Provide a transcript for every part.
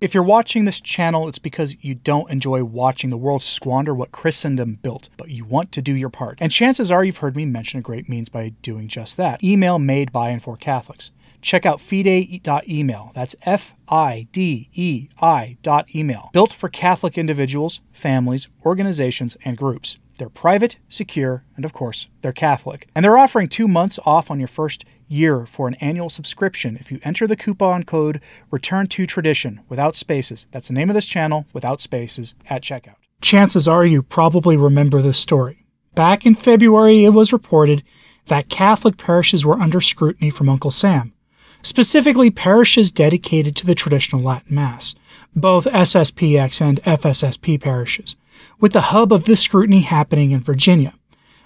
If you're watching this channel, it's because you don't enjoy watching the world squander what Christendom built, but you want to do your part. And chances are you've heard me mention a great means by doing just that. Email made by and for Catholics. Check out fidei.email. That's F-I-D-E-I.email. Built for Catholic individuals, families, organizations, and groups. They're private, secure, and of course, they're Catholic. And they're offering 2 months off on your first year for an annual subscription if you enter the coupon code RETURN2TRADITION without spaces. That's the name of this channel, without spaces, at checkout. Chances are you probably remember this story. Back in February, it was reported that Catholic parishes were under scrutiny from Uncle Sam, specifically parishes dedicated to the traditional Latin Mass, both SSPX and FSSP parishes, with the hub of this scrutiny happening in Virginia.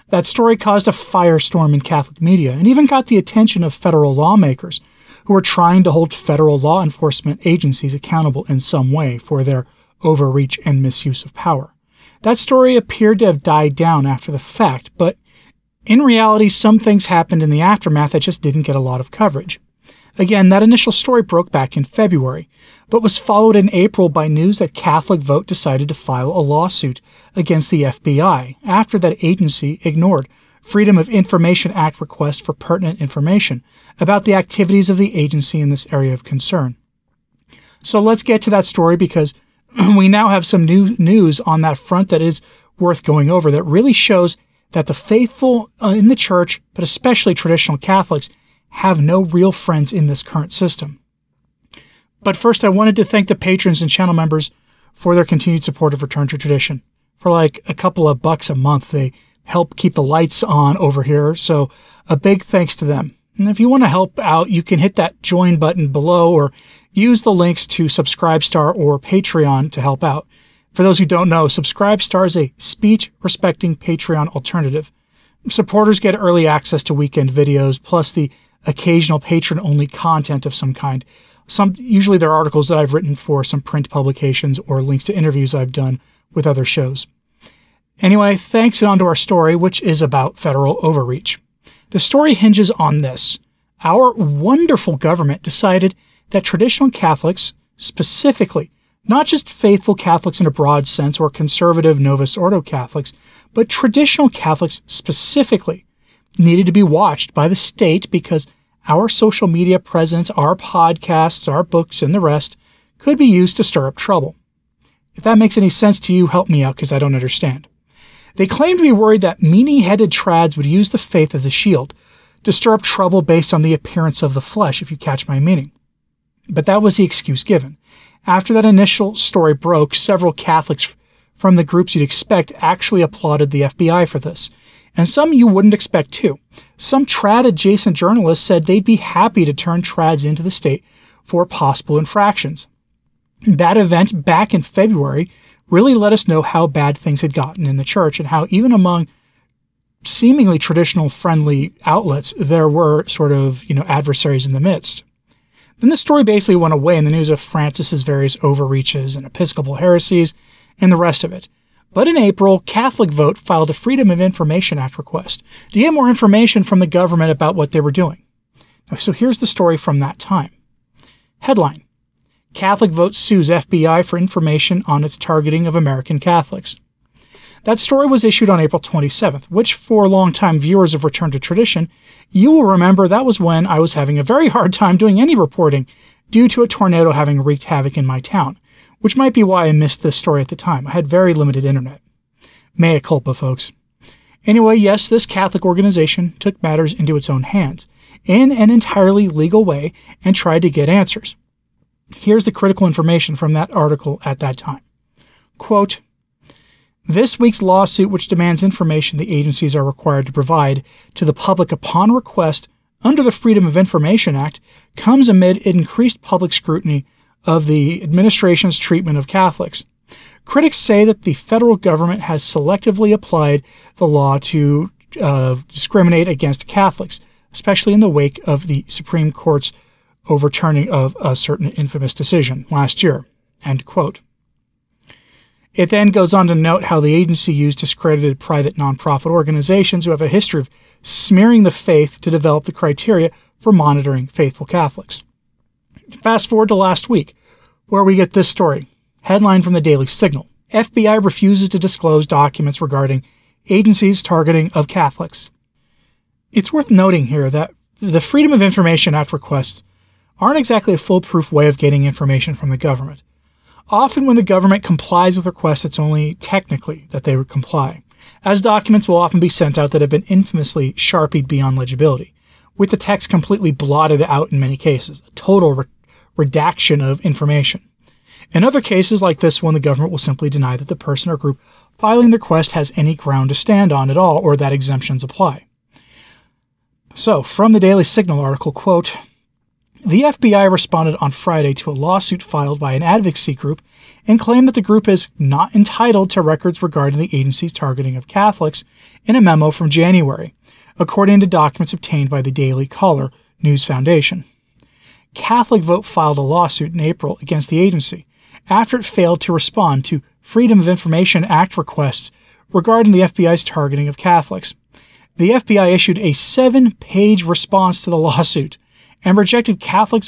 That story caused a firestorm in Catholic media and even got the attention of federal lawmakers who were trying to hold federal law enforcement agencies accountable in some way for their overreach and misuse of power. That story appeared to have died down after the fact, but in reality, some things happened in the aftermath that just didn't get a lot of coverage. Again, that initial story broke back in February, but was followed in April by news that Catholic Vote decided to file a lawsuit against the FBI after that agency ignored Freedom of Information Act requests for pertinent information about the activities of the agency in this area of concern. So let's get to that story because we now have some new news on that front that is worth going over that really shows that the faithful in the church, but especially traditional Catholics, have no real friends in this current system. But first, I wanted to thank the patrons and channel members for their continued support of Return to Tradition. For like a couple of bucks a month, they help keep the lights on over here, so a big thanks to them. And if you want to help out, you can hit that join button below or use the links to SubscribeStar or Patreon to help out. For those who don't know, SubscribeStar is a speech-respecting Patreon alternative. Supporters get early access to weekend videos, plus the occasional patron-only content of some kind. Usually they're articles that I've written for some print publications or links to interviews I've done with other shows. Anyway, thanks, and on to our story, which is about federal overreach. The story hinges on this. Our wonderful government decided that traditional Catholics, specifically, not just faithful Catholics in a broad sense or conservative Novus Ordo Catholics, but traditional Catholics specifically, needed to be watched by the state because our social media presence, our podcasts, our books, and the rest could be used to stir up trouble. If that makes any sense to you, help me out because I don't understand. They claim to be worried that meanie-headed trads would use the faith as a shield to stir up trouble based on the appearance of the flesh, if you catch my meaning. But that was the excuse given. After that initial story broke, several Catholics from the groups you'd expect actually applauded the FBI for this. And some you wouldn't expect too. Some trad-adjacent journalists said they'd be happy to turn trads into the state for possible infractions. That event back in February really let us know how bad things had gotten in the church and how even among seemingly traditional friendly outlets, there were sort of, adversaries in the midst. Then the story basically went away in the news of Francis's various overreaches and Episcopal heresies and the rest of it. But in April, Catholic Vote filed a Freedom of Information Act request to get more information from the government about what they were doing. So here's the story from that time. Headline: Catholic Vote sues FBI for information on its targeting of American Catholics. That story was issued on April 27th, which for longtime viewers of Return to Tradition, you will remember that was when I was having a very hard time doing any reporting due to a tornado having wreaked havoc in my town, which might be why I missed this story at the time. I had very limited internet. Mea culpa, folks. Anyway, yes, this Catholic organization took matters into its own hands in an entirely legal way and tried to get answers. Here's the critical information from that article at that time. Quote, "This week's lawsuit, which demands information the agencies are required to provide to the public upon request under the Freedom of Information Act, comes amid increased public scrutiny of the administration's treatment of Catholics. Critics say that the federal government has selectively applied the law to discriminate against Catholics, especially in the wake of the Supreme Court's overturning of a certain infamous decision last year." End quote. It then goes on to note how the agency used discredited private nonprofit organizations who have a history of smearing the faith to develop the criteria for monitoring faithful Catholics. Fast forward to last week, where we get this story. Headline from the Daily Signal. FBI refuses to disclose documents regarding agencies' targeting of Catholics. It's worth noting here that the Freedom of Information Act requests aren't exactly a foolproof way of getting information from the government. Often when the government complies with requests, it's only technically that they would comply, as documents will often be sent out that have been infamously sharpied beyond legibility, with the text completely blotted out in many cases, a total redaction of information. In other cases like this one, the government will simply deny that the person or group filing the request has any ground to stand on at all, or that exemptions apply. So, from the Daily Signal article, quote, "The FBI responded on Friday to a lawsuit filed by an advocacy group and claimed that the group is not entitled to records regarding the agency's targeting of Catholics in a memo from January, according to documents obtained by the Daily Caller News Foundation. Catholic Vote filed a lawsuit in April against the agency after it failed to respond to Freedom of Information Act requests regarding the FBI's targeting of Catholics. The FBI issued a 7-page response to the lawsuit and rejected Catholic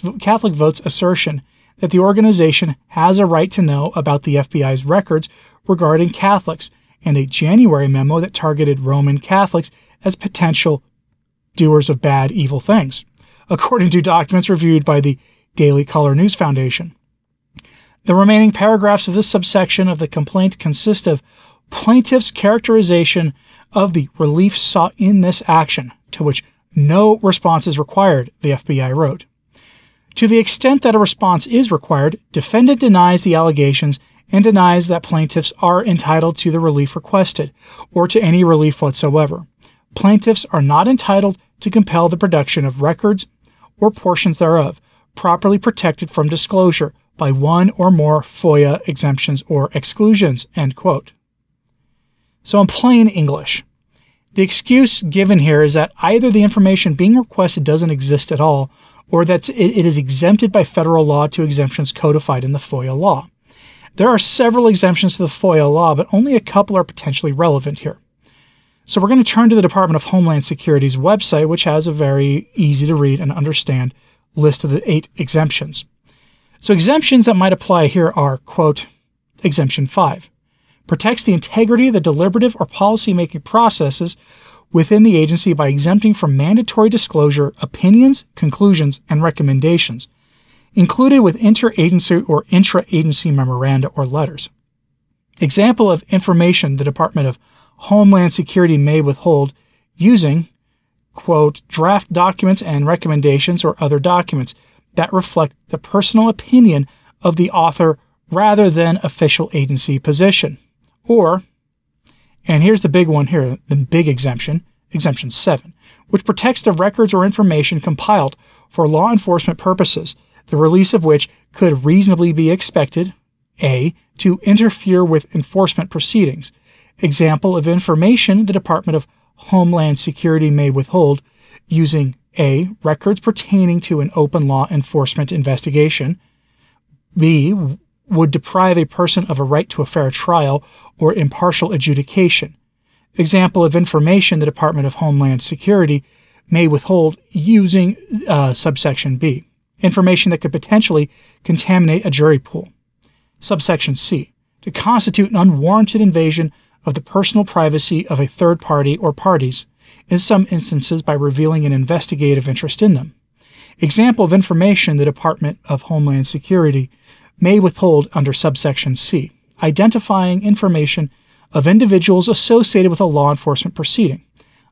Vote's assertion that the organization has a right to know about the FBI's records regarding Catholics and a January memo that targeted Roman Catholics as potential doers of bad, evil things, according to documents reviewed by the Daily Caller News Foundation. The remaining paragraphs of this subsection of the complaint consist of plaintiff's characterization of the relief sought in this action, to which no response is required," the FBI wrote. "To the extent that a response is required, defendant denies the allegations and denies that plaintiffs are entitled to the relief requested, or to any relief whatsoever. Plaintiffs are not entitled to compel the production of records or portions thereof, properly protected from disclosure by one or more FOIA exemptions or exclusions," end quote. So in plain English, the excuse given here is that either the information being requested doesn't exist at all, or that it is exempted by federal law to exemptions codified in the FOIA law. There are several exemptions to the FOIA law, but only a couple are potentially relevant here. So we're going to turn to the Department of Homeland Security's website, which has a very easy to read and understand list of the 8 exemptions. So exemptions that might apply here are, quote, Exemption 5. Protects the integrity of the deliberative or policy-making processes within the agency by exempting from mandatory disclosure opinions, conclusions, and recommendations included with interagency or intra-agency memoranda or letters. Example of information the Department of Homeland Security may withhold using, quote, draft documents and recommendations or other documents that reflect the personal opinion of the author rather than official agency position. Or, and here's the big one here, the big exemption, Exemption 7, which protects the records or information compiled for law enforcement purposes, the release of which could reasonably be expected, A, to interfere with enforcement proceedings. Example of information the Department of Homeland Security may withhold using, A, records pertaining to an open law enforcement investigation, B, would deprive a person of a right to a fair trial or impartial adjudication. Example of information the Department of Homeland Security may withhold using subsection B, information that could potentially contaminate a jury pool. Subsection C, to constitute an unwarranted invasion of the personal privacy of a third party or parties, in some instances by revealing an investigative interest in them. Example of information the Department of Homeland Security may withhold under subsection C, identifying information of individuals associated with a law enforcement proceeding,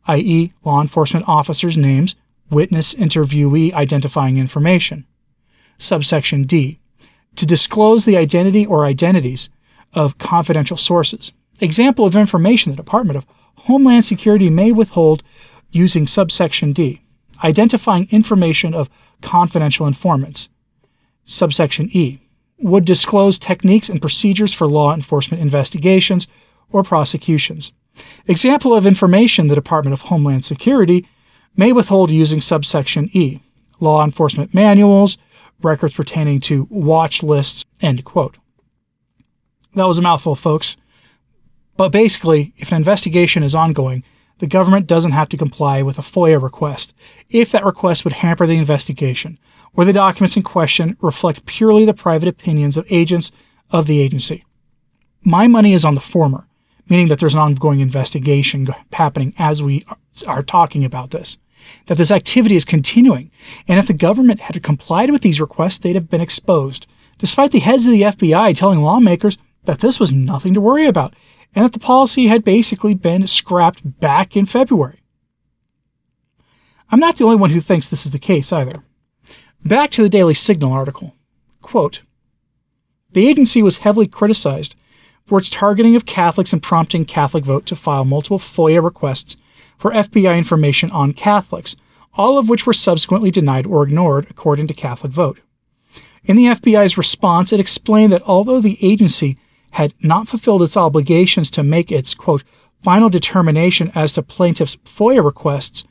i.e. law enforcement officers' names, witness interviewee identifying information. Subsection D, to disclose the identity or identities of confidential sources. Example of information the Department of Homeland Security may withhold using subsection D, identifying information of confidential informants. Subsection E, would disclose techniques and procedures for law enforcement investigations or prosecutions. Example of information the Department of Homeland Security may withhold using subsection E, law enforcement manuals, records pertaining to watch lists, end quote. That was a mouthful, folks. But basically, if an investigation is ongoing, the government doesn't have to comply with a FOIA request if that request would hamper the investigation or the documents in question reflect purely the private opinions of agents of the agency. My money is on the former, meaning that there's an ongoing investigation happening as we are talking about this, that this activity is continuing, and if the government had complied with these requests, they'd have been exposed, despite the heads of the FBI telling lawmakers that this was nothing to worry about, and that the policy had basically been scrapped back in February. I'm not the only one who thinks this is the case either. Back to the Daily Signal article. Quote, the agency was heavily criticized for its targeting of Catholics and prompting Catholic Vote to file multiple FOIA requests for FBI information on Catholics, all of which were subsequently denied or ignored, according to Catholic Vote. In the FBI's response, it explained that although the agency had not fulfilled its obligations to make its, quote, final determination as to plaintiffs' FOIA requests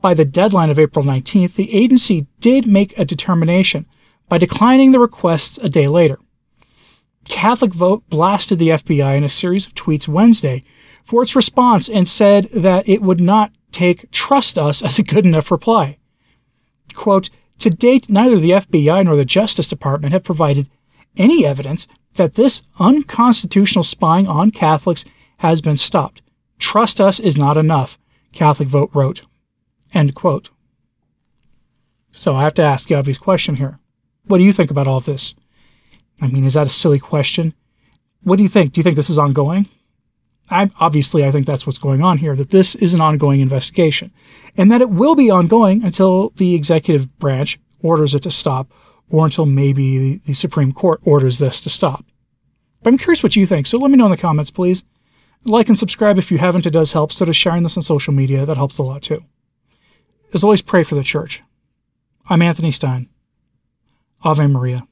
by the deadline of April 19th, the agency did make a determination by declining the requests a day later. Catholic Vote blasted the FBI in a series of tweets Wednesday for its response and said that it would not take "trust us" as a good enough reply. Quote, to date, neither the FBI nor the Justice Department have provided any evidence that this unconstitutional spying on Catholics has been stopped. Trust us is not enough, Catholic Vote wrote. End quote. So I have to ask the obvious question here. What do you think about all of this? I mean, is that a silly question? What do you think? Do you think this is ongoing? I think that's what's going on here, that this is an ongoing investigation, and that it will be ongoing until the executive branch orders it to stop, or until maybe the Supreme Court orders this to stop. But I'm curious what you think, so let me know in the comments, please. Like and subscribe if you haven't, it does help, so does sharing this on social media, that helps a lot too. As always, pray for the church. I'm Anthony Stine. Ave Maria.